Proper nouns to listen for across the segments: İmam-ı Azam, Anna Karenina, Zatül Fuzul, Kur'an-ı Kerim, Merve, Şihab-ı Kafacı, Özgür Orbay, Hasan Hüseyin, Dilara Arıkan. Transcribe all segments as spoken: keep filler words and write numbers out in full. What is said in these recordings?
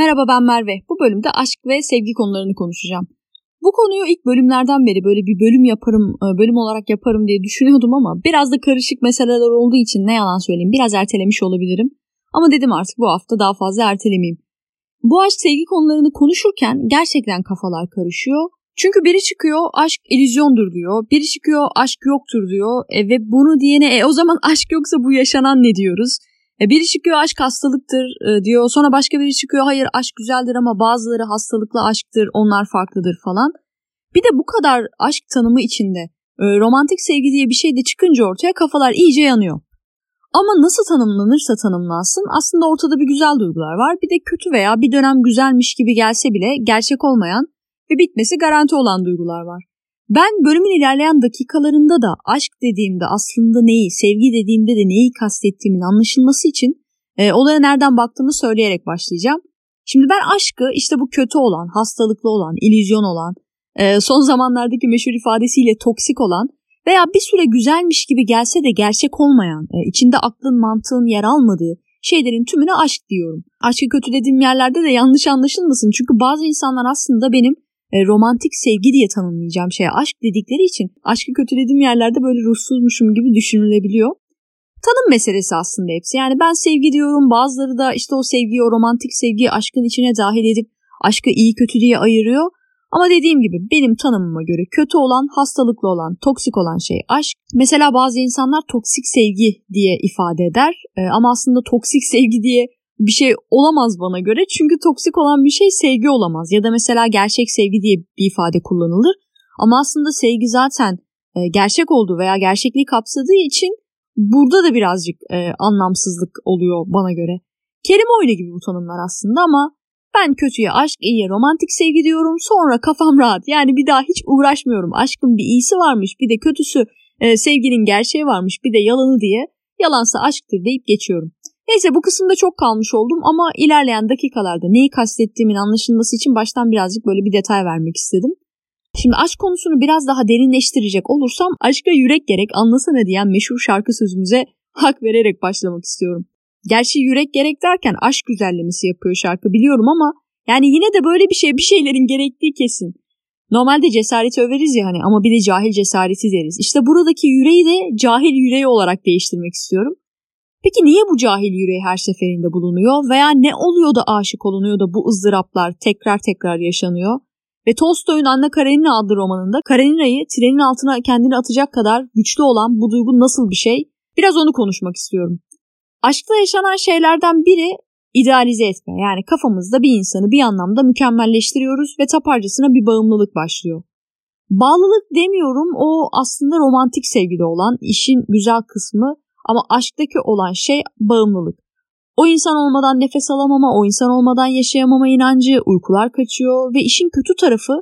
Merhaba, ben Merve. Bu bölümde aşk ve sevgi konularını konuşacağım. Bu konuyu ilk bölümlerden beri böyle bir bölüm yaparım, bölüm olarak yaparım diye düşünüyordum ama biraz da karışık meseleler olduğu için ne yalan söyleyeyim biraz ertelemiş olabilirim. Ama dedim artık bu hafta daha fazla ertelemeyeyim. Bu aşk sevgi konularını konuşurken gerçekten kafalar karışıyor. Çünkü biri çıkıyor aşk illüzyondur diyor, biri çıkıyor aşk yoktur diyor e, ve bunu diyene e, o zaman aşk yoksa bu yaşanan ne diyoruz? E, biri çıkıyor aşk hastalıktır e, diyor, sonra başka biri çıkıyor hayır aşk güzeldir ama bazıları hastalıklı aşktır, onlar farklıdır falan. Bir de bu kadar aşk tanımı içinde e, romantik sevgi diye bir şey de çıkınca ortaya kafalar iyice yanıyor. Ama nasıl tanımlanırsa tanımlansın aslında ortada bir güzel duygular var, bir de kötü veya bir dönem güzelmiş gibi gelse bile gerçek olmayan ve bitmesi garanti olan duygular var. Ben bölümün ilerleyen dakikalarında da aşk dediğimde aslında neyi, sevgi dediğimde de neyi kastettiğimin anlaşılması için e, olaya nereden baktığımı söyleyerek başlayacağım. Şimdi ben aşkı işte bu kötü olan, hastalıklı olan, illüzyon olan, e, son zamanlardaki meşhur ifadesiyle toksik olan veya bir süre güzelmiş gibi gelse de gerçek olmayan, e, içinde aklın, mantığın yer almadığı şeylerin tümüne aşk diyorum. Aşkı kötü dediğim yerlerde de yanlış anlaşılmasın çünkü bazı insanlar aslında benim E, romantik sevgi diye tanımlayacağım şeye aşk dedikleri için aşkı kötülediğim yerlerde böyle ruhsuzmuşum gibi düşünülebiliyor. Tanım meselesi aslında hepsi. Yani ben sevgi diyorum, bazıları da işte o sevgiyi, o romantik sevgiyi aşkın içine dahil edip aşkı iyi kötü diye ayırıyor. Ama dediğim gibi benim tanımıma göre kötü olan, hastalıklı olan, toksik olan şey aşk. Mesela bazı insanlar toksik sevgi diye ifade eder e, ama aslında toksik sevgi diye bir şey olamaz bana göre çünkü toksik olan bir şey sevgi olamaz ya da mesela gerçek sevgi diye bir ifade kullanılır ama aslında sevgi zaten gerçek olduğu veya gerçekliği kapsadığı için burada da birazcık anlamsızlık oluyor bana göre. Kelime oyunu gibi bu tanımlar aslında ama ben kötüye aşk, iyiye romantik sevgi diyorum, sonra kafam rahat, yani bir daha hiç uğraşmıyorum, aşkın bir iyisi varmış bir de kötüsü, sevginin gerçeği varmış bir de yalanı diye, yalansa aşktır deyip geçiyorum. Neyse bu kısımda çok kalmış oldum ama ilerleyen dakikalarda neyi kastettiğimin anlaşılması için baştan birazcık böyle bir detay vermek istedim. Şimdi aşk konusunu biraz daha derinleştirecek olursam aşka yürek gerek anlasana diyen meşhur şarkı sözümüze hak vererek başlamak istiyorum. Gerçi yürek gerek derken aşk güzellemesi yapıyor şarkı biliyorum ama yani yine de böyle bir şey bir şeylerin gerektiği kesin. Normalde cesareti överiz ya hani ama bir de cahil cesareti deriz. İşte buradaki yüreği de cahil yüreği olarak değiştirmek istiyorum. Peki niye bu cahil yüreği her seferinde bulunuyor veya ne oluyor da aşık olunuyor da bu ızdıraplar tekrar tekrar yaşanıyor? Ve Tolstoy'un Anna Karenina adlı romanında Karenina'yı trenin altına kendini atacak kadar güçlü olan bu duygu nasıl bir şey? Biraz onu konuşmak istiyorum. Aşkta yaşanan şeylerden biri idealize etme. Yani kafamızda bir insanı bir anlamda mükemmelleştiriyoruz ve taparcasına bir bağımlılık başlıyor. Bağlılık demiyorum, o aslında romantik sevgide olan işin güzel kısmı. Ama aşktaki olan şey bağımlılık. O insan olmadan nefes alamama, o insan olmadan yaşayamama inancı, uykular kaçıyor ve işin kötü tarafı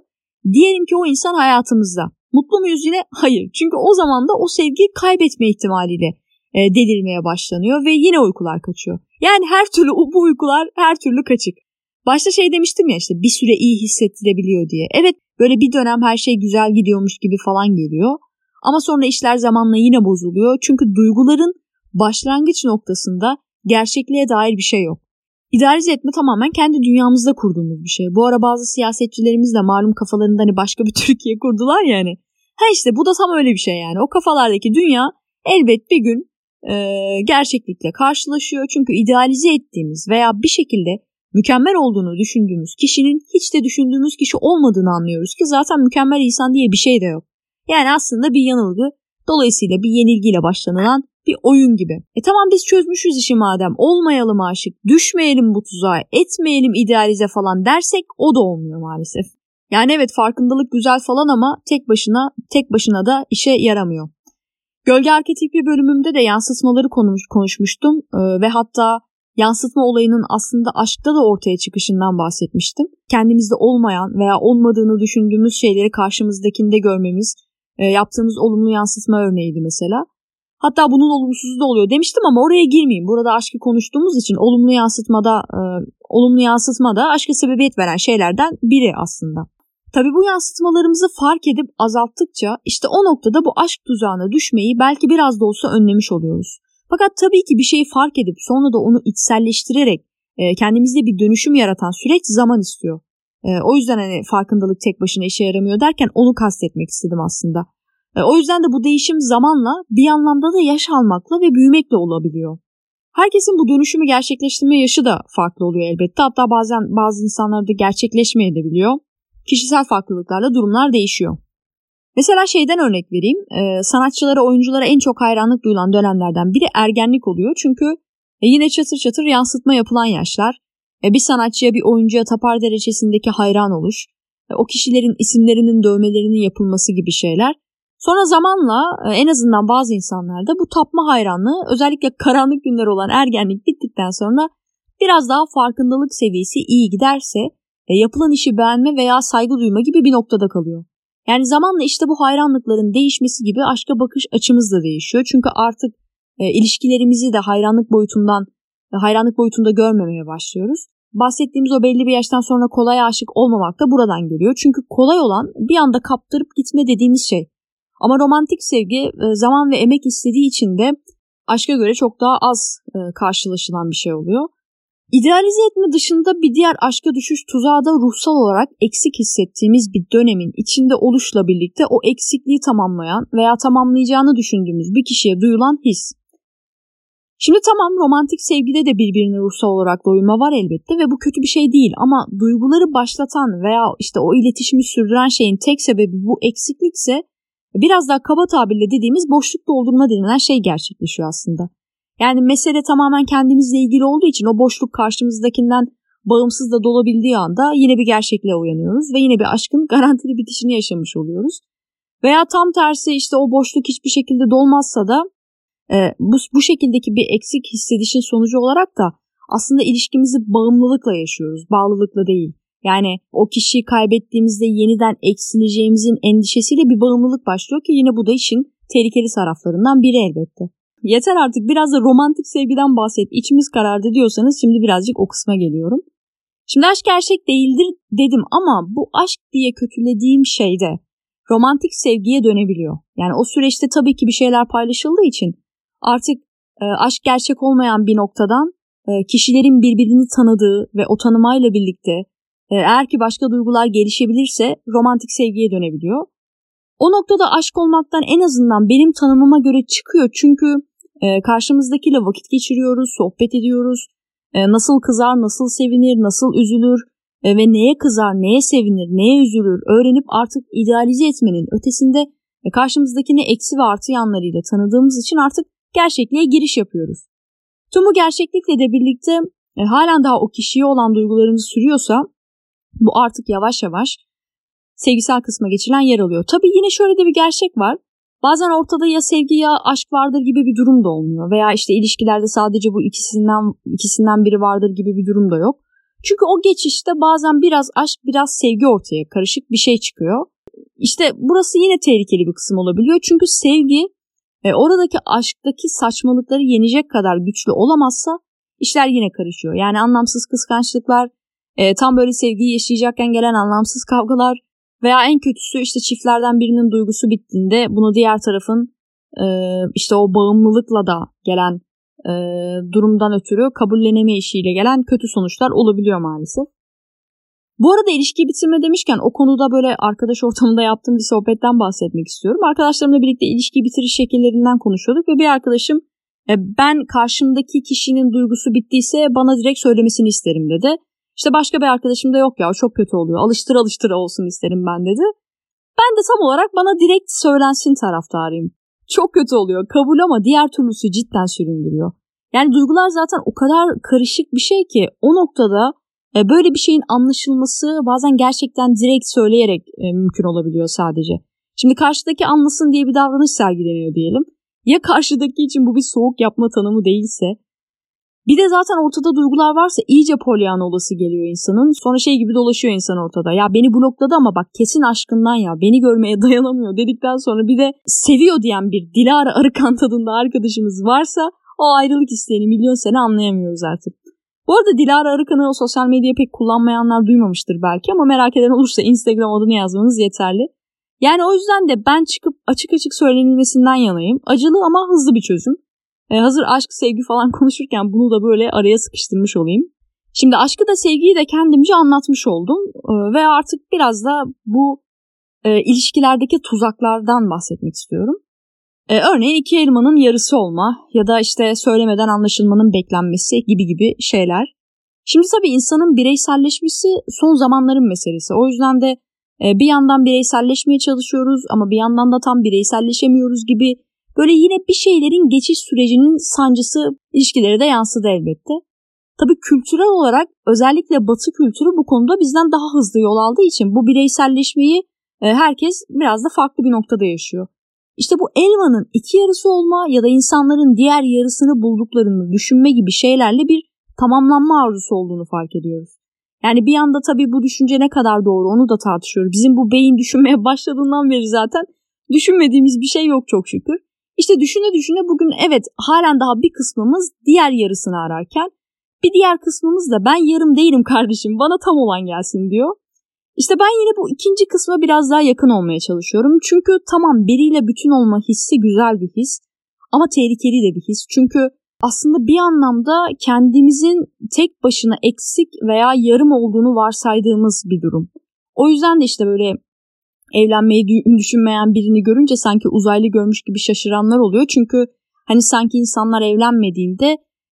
diyelim ki o insan hayatımızda. Mutlu muyuz yine? Hayır. Çünkü o zaman da o sevgiyi kaybetme ihtimaliyle e, delirmeye başlanıyor ve yine uykular kaçıyor. Yani her türlü bu uykular her türlü kaçık. Başta şey demiştim ya işte bir süre iyi hissettirebiliyor diye. Evet böyle bir dönem her şey güzel gidiyormuş gibi falan geliyor. Ama sonra işler zamanla yine bozuluyor çünkü duyguların başlangıç noktasında gerçekliğe dair bir şey yok. İdealize etme tamamen kendi dünyamızda kurduğumuz bir şey. Bu ara bazı siyasetçilerimiz de malum kafalarında hani başka bir Türkiye kurdular ya hani. Ha işte bu da tam öyle bir şey yani. O kafalardaki dünya elbet bir gün e, gerçeklikle karşılaşıyor. Çünkü idealize ettiğimiz veya bir şekilde mükemmel olduğunu düşündüğümüz kişinin hiç de düşündüğümüz kişi olmadığını anlıyoruz ki zaten mükemmel insan diye bir şey de yok. Yani aslında bir yanılgı, dolayısıyla bir yenilgiyle başlanılan bir oyun gibi. E tamam biz çözmüşüz işi madem, olmayalım aşık, düşmeyelim bu tuzağa, etmeyelim idealize falan dersek o da olmuyor maalesef. Yani evet farkındalık güzel falan ama tek başına tek başına da işe yaramıyor. Gölge arketipi bölümümde de yansıtmaları konuş, konuşmuştum ee, ve hatta yansıtma olayının aslında aşkta da ortaya çıkışından bahsetmiştim. Kendimizde olmayan veya olmadığını düşündüğümüz şeyleri karşımızdakinde görmemiz, E, yaptığımız olumlu yansıtma örneğiydi mesela. Hatta bunun olumsuzu da oluyor demiştim ama oraya girmeyeyim. Burada aşkı konuştuğumuz için olumlu yansıtmada, e, olumlu yansıtmada aşka sebebiyet veren şeylerden biri aslında. Tabii bu yansıtmalarımızı fark edip azalttıkça işte o noktada bu aşk tuzağına düşmeyi belki biraz da olsa önlemiş oluyoruz. Fakat tabii ki bir şeyi fark edip sonra da onu içselleştirerek e, kendimizde bir dönüşüm yaratan süreç zaman istiyor. E, o yüzden hani farkındalık tek başına işe yaramıyor derken onu kastetmek istedim aslında. E, o yüzden de bu değişim zamanla, bir anlamda da yaş almakla ve büyümekle olabiliyor. Herkesin bu dönüşümü gerçekleştirme yaşı da farklı oluyor elbette. Hatta bazen bazı insanlarda gerçekleşmeyebiliyor. Kişisel farklılıklarla durumlar değişiyor. Mesela şeyden örnek vereyim. Ee, sanatçılara, oyunculara en çok hayranlık duyulan dönemlerden biri ergenlik oluyor. Çünkü e, yine çatır çatır yansıtma yapılan yaşlar. E, bir sanatçıya, bir oyuncuya tapar derecesindeki hayran oluş. E, o kişilerin isimlerinin, dövmelerinin yapılması gibi şeyler. Sonra zamanla e, en azından bazı insanlarda bu tapma hayranlığı, özellikle karanlık günler olan ergenlik bittikten sonra biraz daha farkındalık seviyesi iyi giderse e, yapılan işi beğenme veya saygı duyma gibi bir noktada kalıyor. Yani zamanla işte bu hayranlıkların değişmesi gibi aşka bakış açımız da değişiyor. Çünkü artık e, ilişkilerimizi de hayranlık boyutundan, e, hayranlık boyutunda görmemeye başlıyoruz. Bahsettiğimiz o belli bir yaştan sonra kolay aşık olmamak da buradan geliyor. Çünkü kolay olan bir anda kaptırıp gitme dediğimiz şey. Ama romantik sevgi e, zaman ve emek istediği için de aşka göre çok daha az e, karşılaşılan bir şey oluyor. İdealize etme dışında bir diğer aşka düşüş tuzağı da ruhsal olarak eksik hissettiğimiz bir dönemin içinde oluşla birlikte o eksikliği tamamlayan veya tamamlayacağını düşündüğümüz bir kişiye duyulan his. Şimdi tamam, romantik sevgide de birbirine ruhsal olarak doyulma var elbette ve bu kötü bir şey değil, ama duyguları başlatan veya işte o iletişimi sürdüren şeyin tek sebebi bu eksiklikse biraz daha kaba tabirle dediğimiz boşluk doldurma denilen şey gerçekleşiyor aslında. Yani mesele tamamen kendimizle ilgili olduğu için o boşluk karşımızdakinden bağımsız da dolabildiği anda yine bir gerçekliğe uyanıyoruz ve yine bir aşkın garantili bitişini yaşamış oluyoruz. Veya tam tersi, işte o boşluk hiçbir şekilde dolmazsa da e, bu, bu şekildeki bir eksik hissedişin sonucu olarak da aslında ilişkimizi bağımlılıkla yaşıyoruz, bağlılıkla değil. Yani o kişiyi kaybettiğimizde yeniden eksileceğimizin endişesiyle bir bağımlılık başlıyor ki yine bu da işin tehlikeli taraflarından biri elbette. Yeter artık, biraz da romantik sevgiden bahset, içimiz karardı diyorsanız şimdi birazcık o kısma geliyorum. Şimdi aşk gerçek değildir dedim ama bu aşk diye kötülediğim şey de romantik sevgiye dönebiliyor. Yani o süreçte tabii ki bir şeyler paylaşıldığı için artık e, aşk gerçek olmayan bir noktadan e, kişilerin birbirini tanıdığı ve o tanımayla birlikte e, eğer ki başka duygular gelişebilirse romantik sevgiye dönebiliyor. O noktada aşk olmaktan en azından benim tanımıma göre çıkıyor çünkü E, karşımızdakiyle vakit geçiriyoruz, sohbet ediyoruz. E, nasıl kızar, nasıl sevinir, nasıl üzülür e, ve neye kızar, neye sevinir, neye üzülür öğrenip artık idealize etmenin ötesinde e, karşımızdakini eksi ve artı yanlarıyla tanıdığımız için artık gerçekliğe giriş yapıyoruz. Tüm bu gerçeklikle de birlikte e, halen daha o kişiye olan duygularımız sürüyorsa bu artık yavaş yavaş sevgisel kısma geçilen yer alıyor. Tabii yine şöyle de bir gerçek var. Bazen ortada ya sevgi ya aşk vardır gibi bir durum da olmuyor veya işte ilişkilerde sadece bu ikisinden ikisinden biri vardır gibi bir durum da yok. Çünkü o geçişte bazen biraz aşk biraz sevgi ortaya karışık bir şey çıkıyor. İşte burası yine tehlikeli bir kısım olabiliyor çünkü sevgi e, oradaki aşktaki saçmalıkları yenecek kadar güçlü olamazsa işler yine karışıyor. Yani anlamsız kıskançlıklar, e, tam böyle sevgiyi yaşayacakken gelen anlamsız kavgalar. Veya en kötüsü işte çiftlerden birinin duygusu bittiğinde bunu diğer tarafın e, işte o bağımlılıkla da gelen e, durumdan ötürü kabulleneme işiyle gelen kötü sonuçlar olabiliyor maalesef. Bu arada ilişkiyi bitirme demişken o konuda böyle arkadaş ortamında yaptığım bir sohbetten bahsetmek istiyorum. Arkadaşlarımla birlikte ilişkiyi bitiriş şekillerinden konuşuyorduk ve bir arkadaşım e, ben karşımdaki kişinin duygusu bittiyse bana direkt söylemesini isterim dedi. İşte başka bir arkadaşım da yok ya çok kötü oluyor alıştır alıştır olsun isterim ben dedi. Ben de tam olarak bana direkt söylensin taraftarıyım. Çok kötü oluyor kabul ama diğer türlüsü cidden süründürüyor. Yani duygular zaten o kadar karışık bir şey ki o noktada e, böyle bir şeyin anlaşılması bazen gerçekten direkt söyleyerek e, mümkün olabiliyor sadece. Şimdi karşıdaki anlasın diye bir davranış sergileniyor diyelim. Ya karşıdaki için bu bir soğuk yapma tanımı değilse? Bir de zaten ortada duygular varsa iyice Pollyanna olası geliyor insanın. Sonra şey gibi dolaşıyor insan ortada. Ya beni blokladı ama bak kesin aşkından ya beni görmeye dayanamıyor dedikten sonra bir de seviyor diyen bir Dilara Arıkan tadında arkadaşımız varsa o ayrılık isteğini milyon sene anlayamıyoruz artık. Bu arada Dilara Arıkan'ı o sosyal medyayı pek kullanmayanlar duymamıştır belki ama merak eden olursa Instagram adını yazmanız yeterli. Yani o yüzden de ben çıkıp açık açık söylenilmesinden yanayım. Acılı ama hızlı bir çözüm. Hazır aşk sevgi falan konuşurken bunu da böyle araya sıkıştırmış olayım. Şimdi aşkı da sevgiyi de kendimce anlatmış oldum ve artık biraz da bu e, ilişkilerdeki tuzaklardan bahsetmek istiyorum. E, örneğin iki elmanın yarısı olma ya da işte söylemeden anlaşılmanın beklenmesi gibi gibi şeyler. Şimdi tabii insanın bireyselleşmesi son zamanların meselesi. O yüzden de e, bir yandan bireyselleşmeye çalışıyoruz ama bir yandan da tam bireyselleşemiyoruz gibi böyle yine bir şeylerin geçiş sürecinin sancısı ilişkilere de yansıdı elbette. Tabii kültürel olarak özellikle Batı kültürü bu konuda bizden daha hızlı yol aldığı için bu bireyselleşmeyi herkes biraz da farklı bir noktada yaşıyor. İşte bu elmanın iki yarısı olma ya da insanların diğer yarısını bulduklarını düşünme gibi şeylerle bir tamamlanma arzusu olduğunu fark ediyoruz. Yani bir yanda tabii bu düşünce ne kadar doğru onu da tartışıyoruz. Bizim bu beyin düşünmeye başladığından beri zaten düşünmediğimiz bir şey yok çok şükür. İşte düşüne düşüne bugün evet halen daha bir kısmımız diğer yarısını ararken bir diğer kısmımız da ben yarım değilim kardeşim bana tam olan gelsin diyor. İşte ben yine bu ikinci kısma biraz daha yakın olmaya çalışıyorum. Çünkü tamam biriyle bütün olma hissi güzel bir his ama tehlikeli de bir his. Çünkü aslında bir anlamda kendimizin tek başına eksik veya yarım olduğunu varsaydığımız bir durum. O yüzden de işte böyle evlenmeyi düşünmeyen birini görünce sanki uzaylı görmüş gibi şaşıranlar oluyor. Çünkü hani sanki insanlar evlenmediğinde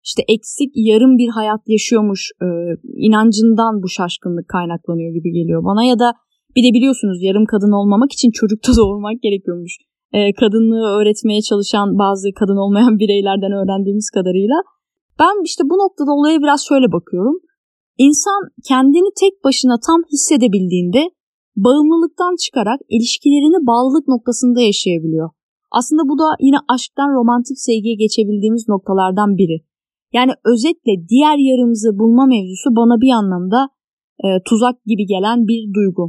İşte eksik yarım bir hayat yaşıyormuş e, inancından bu şaşkınlık kaynaklanıyor gibi geliyor bana. Ya da bir de biliyorsunuz yarım kadın olmamak için çocukta doğurmak gerekiyormuş. E, kadınlığı öğretmeye çalışan bazı kadın olmayan bireylerden öğrendiğimiz kadarıyla. Ben işte bu noktada olaya biraz şöyle bakıyorum. İnsan kendini tek başına tam hissedebildiğinde bağımlılıktan çıkarak ilişkilerini bağlılık noktasında yaşayabiliyor. Aslında bu da yine aşktan romantik sevgiye geçebildiğimiz noktalardan biri. Yani özetle diğer yarımızı bulma mevzusu bana bir anlamda e, tuzak gibi gelen bir duygu.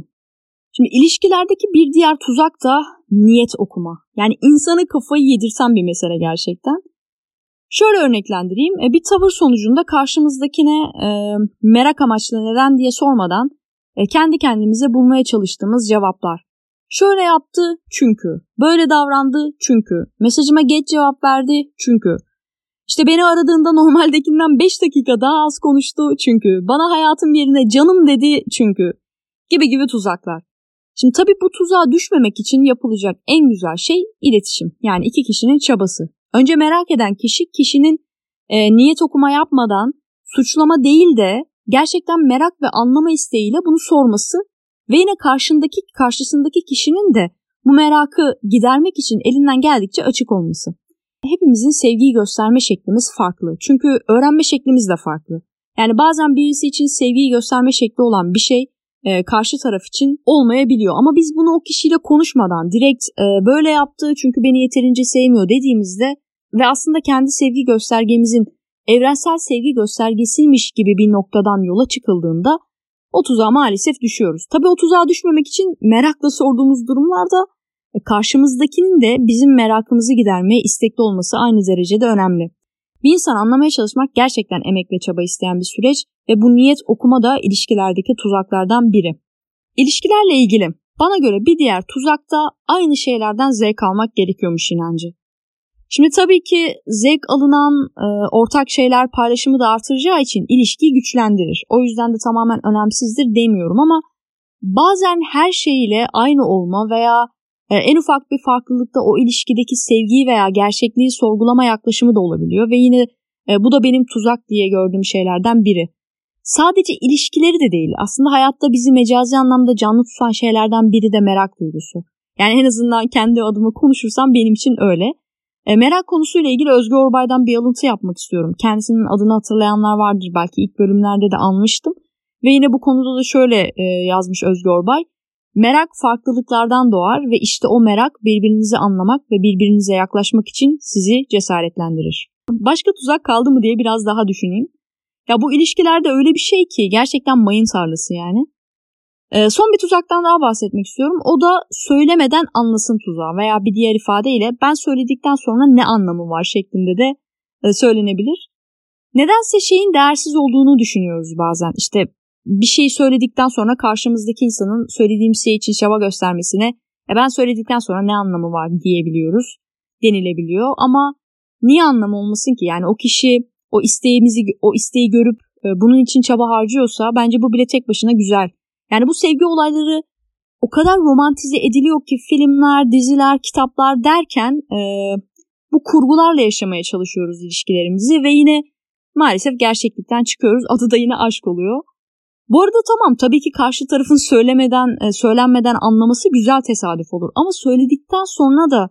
Şimdi ilişkilerdeki bir diğer tuzak da niyet okuma. Yani insanı kafayı yedirten bir mesele gerçekten. Şöyle örneklendireyim. E, bir tavır sonucunda karşımızdakine e, merak amaçlı neden diye sormadan e, kendi kendimize bulmaya çalıştığımız cevaplar. Şöyle yaptı çünkü, böyle davrandı çünkü, mesajıma geç cevap verdi çünkü. İşte beni aradığında normaldekinden beş dakika daha az konuştu çünkü. Bana hayatım yerine canım dedi çünkü. Gibi gibi tuzaklar. Şimdi tabii bu tuzağa düşmemek için yapılacak en güzel şey iletişim. Yani iki kişinin çabası. Önce merak eden kişi kişinin e, niyet okuma yapmadan suçlama değil de gerçekten merak ve anlama isteğiyle bunu sorması ve yine karşındaki karşısındaki kişinin de bu merakı gidermek için elinden geldikçe açık olması. Hepimizin sevgiyi gösterme şeklimiz farklı. Çünkü öğrenme şeklimiz de farklı. Yani bazen birisi için sevgiyi gösterme şekli olan bir şey e, karşı taraf için olmayabiliyor. Ama biz bunu o kişiyle konuşmadan direkt e, böyle yaptı çünkü beni yeterince sevmiyor dediğimizde ve aslında kendi sevgi göstergemizin evrensel sevgi göstergesiymiş gibi bir noktadan yola çıkıldığında o tuzağa maalesef düşüyoruz. Tabii o tuzağa düşmemek için merakla sorduğumuz durumlarda karşımızdakinin de bizim merakımızı gidermeye istekli olması aynı derecede önemli. Bir insan anlamaya çalışmak gerçekten emek ve çaba isteyen bir süreç ve bu niyet okuma da ilişkilerdeki tuzaklardan biri. İlişkilerle ilgili bana göre bir diğer tuzak da aynı şeylerden zevk almak gerekiyormuş inancı. Şimdi tabii ki zevk alınan e, ortak şeyler paylaşımı da artıracağı için ilişkiyi güçlendirir. O yüzden de tamamen önemsizdir demiyorum ama bazen her şeyle aynı olma veya en ufak bir farklılıkta o ilişkideki sevgiyi veya gerçekliği sorgulama yaklaşımı da olabiliyor ve yine bu da benim tuzak diye gördüğüm şeylerden biri. Sadece ilişkileri de değil, aslında hayatta bizi mecazi anlamda canlı tutan şeylerden biri de merak duygusu. Yani en azından kendi adıma konuşursam benim için öyle. Merak konusuyla ilgili Özgür Orbay'dan bir alıntı yapmak istiyorum. Kendisinin adını hatırlayanlar vardır belki, ilk bölümlerde de anmıştım. Ve yine bu konuda da şöyle yazmış Özgür Orbay. Merak farklılıklardan doğar ve işte o merak birbirinizi anlamak ve birbirinize yaklaşmak için sizi cesaretlendirir. Başka tuzak kaldı mı diye biraz daha düşüneyim. Ya bu ilişkilerde öyle bir şey ki gerçekten mayın tarlası yani. Ee, son bir tuzaktan daha bahsetmek istiyorum. O da söylemeden anlasın tuzağı veya bir diğer ifadeyle ben söyledikten sonra ne anlamı var şeklinde de e, söylenebilir. Nedense şeyin değersiz olduğunu düşünüyoruz bazen. İşte bir şey söyledikten sonra karşımızdaki insanın söylediğim şey için çaba göstermesine e ben söyledikten sonra ne anlamı var diyebiliyoruz, denilebiliyor. Ama niye anlamı olmasın ki? Yani o kişi o isteğimizi o isteği görüp bunun için çaba harcıyorsa bence bu bile tek başına güzel. Yani bu sevgi olayları o kadar romantize ediliyor ki filmler, diziler, kitaplar derken e, bu kurgularla yaşamaya çalışıyoruz ilişkilerimizi ve yine maalesef gerçeklikten çıkıyoruz. Adı da yine aşk oluyor. Bu arada tamam, tabii ki karşı tarafın söylemeden, söylenmeden anlaması güzel tesadüf olur. Ama söyledikten sonra da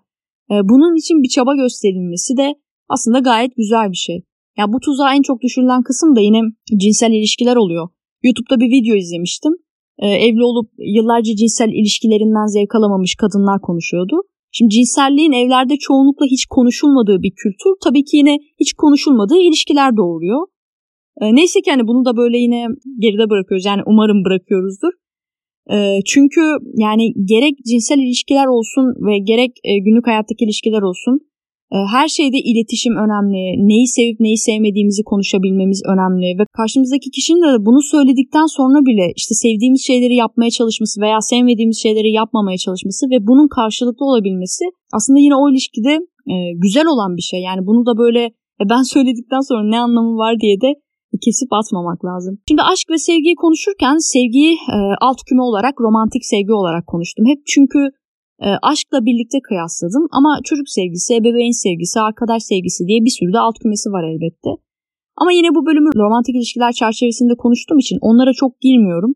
bunun için bir çaba gösterilmesi de aslında gayet güzel bir şey. Ya bu tuzağa en çok düşürülen kısım da yine cinsel ilişkiler oluyor. YouTube'da bir video izlemiştim. Evli olup yıllarca cinsel ilişkilerinden zevk alamamış kadınlar konuşuyordu. Şimdi cinselliğin evlerde çoğunlukla hiç konuşulmadığı bir kültür tabii ki yine hiç konuşulmadığı ilişkiler doğuruyor. Neyse ki yani bunu da böyle yine geride bırakıyoruz. Yani umarım bırakıyoruzdur. Çünkü yani gerek cinsel ilişkiler olsun ve gerek günlük hayattaki ilişkiler olsun, her şeyde iletişim önemli. Neyi sevip neyi sevmediğimizi konuşabilmemiz önemli. Ve karşımızdaki kişinin de bunu söyledikten sonra bile işte sevdiğimiz şeyleri yapmaya çalışması veya sevmediğimiz şeyleri yapmamaya çalışması ve bunun karşılıklı olabilmesi aslında yine o ilişkide güzel olan bir şey. Yani bunu da böyle ben söyledikten sonra ne anlamı var diye de kesip atmamak lazım. Şimdi aşk ve sevgiyi konuşurken sevgiyi e, alt küme olarak romantik sevgi olarak konuştum. Hep çünkü e, aşkla birlikte kıyasladım ama çocuk sevgisi, ebeveyn sevgisi, arkadaş sevgisi diye bir sürü de alt kümesi var elbette. Ama yine bu bölümü romantik ilişkiler çerçevesinde konuştuğum için onlara çok girmiyorum.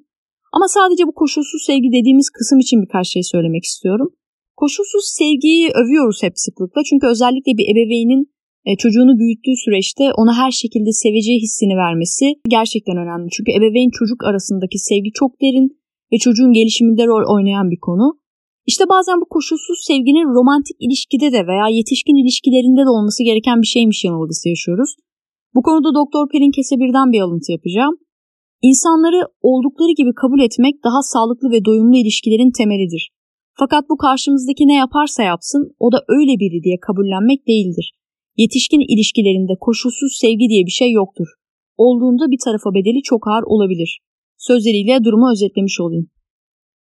Ama sadece bu koşulsuz sevgi dediğimiz kısım için birkaç şey söylemek istiyorum. Koşulsuz sevgiyi övüyoruz hep sıklıkla çünkü özellikle bir ebeveynin çocuğunu büyüttüğü süreçte ona her şekilde seveceği hissini vermesi gerçekten önemli. Çünkü ebeveyn çocuk arasındaki sevgi çok derin ve çocuğun gelişiminde rol oynayan bir konu. İşte bazen bu koşulsuz sevginin romantik ilişkide de veya yetişkin ilişkilerinde de olması gereken bir şeymiş yanılgısı yaşıyoruz. Bu konuda Doktor Pelin Kesebir'den bir alıntı yapacağım. İnsanları oldukları gibi kabul etmek daha sağlıklı ve doyumlu ilişkilerin temelidir. Fakat bu karşımızdaki ne yaparsa yapsın o da öyle biri diye kabullenmek değildir. Yetişkin ilişkilerinde koşulsuz sevgi diye bir şey yoktur. Olduğunda bir tarafa bedeli çok ağır olabilir. Sözleriyle durumu özetlemiş olayım.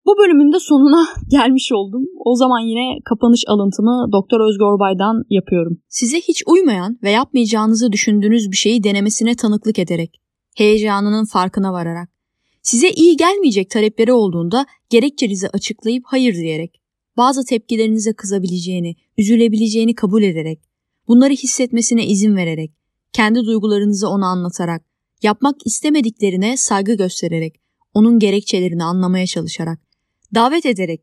Bu bölümün de sonuna gelmiş oldum. O zaman yine kapanış alıntımı Doktor Özgür Orbay'dan yapıyorum. Size hiç uymayan ve yapmayacağınızı düşündüğünüz bir şeyi denemesine tanıklık ederek, heyecanının farkına vararak, size iyi gelmeyecek talepleri olduğunda gerekçenizi açıklayıp hayır diyerek, bazı tepkilerinize kızabileceğini, üzülebileceğini kabul ederek, bunları hissetmesine izin vererek, kendi duygularınızı ona anlatarak, yapmak istemediklerine saygı göstererek, onun gerekçelerini anlamaya çalışarak, davet ederek,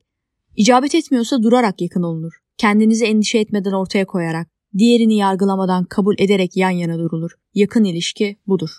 icabet etmiyorsa durarak yakın olunur, kendinizi endişe etmeden ortaya koyarak, diğerini yargılamadan kabul ederek yan yana durulur. Yakın ilişki budur.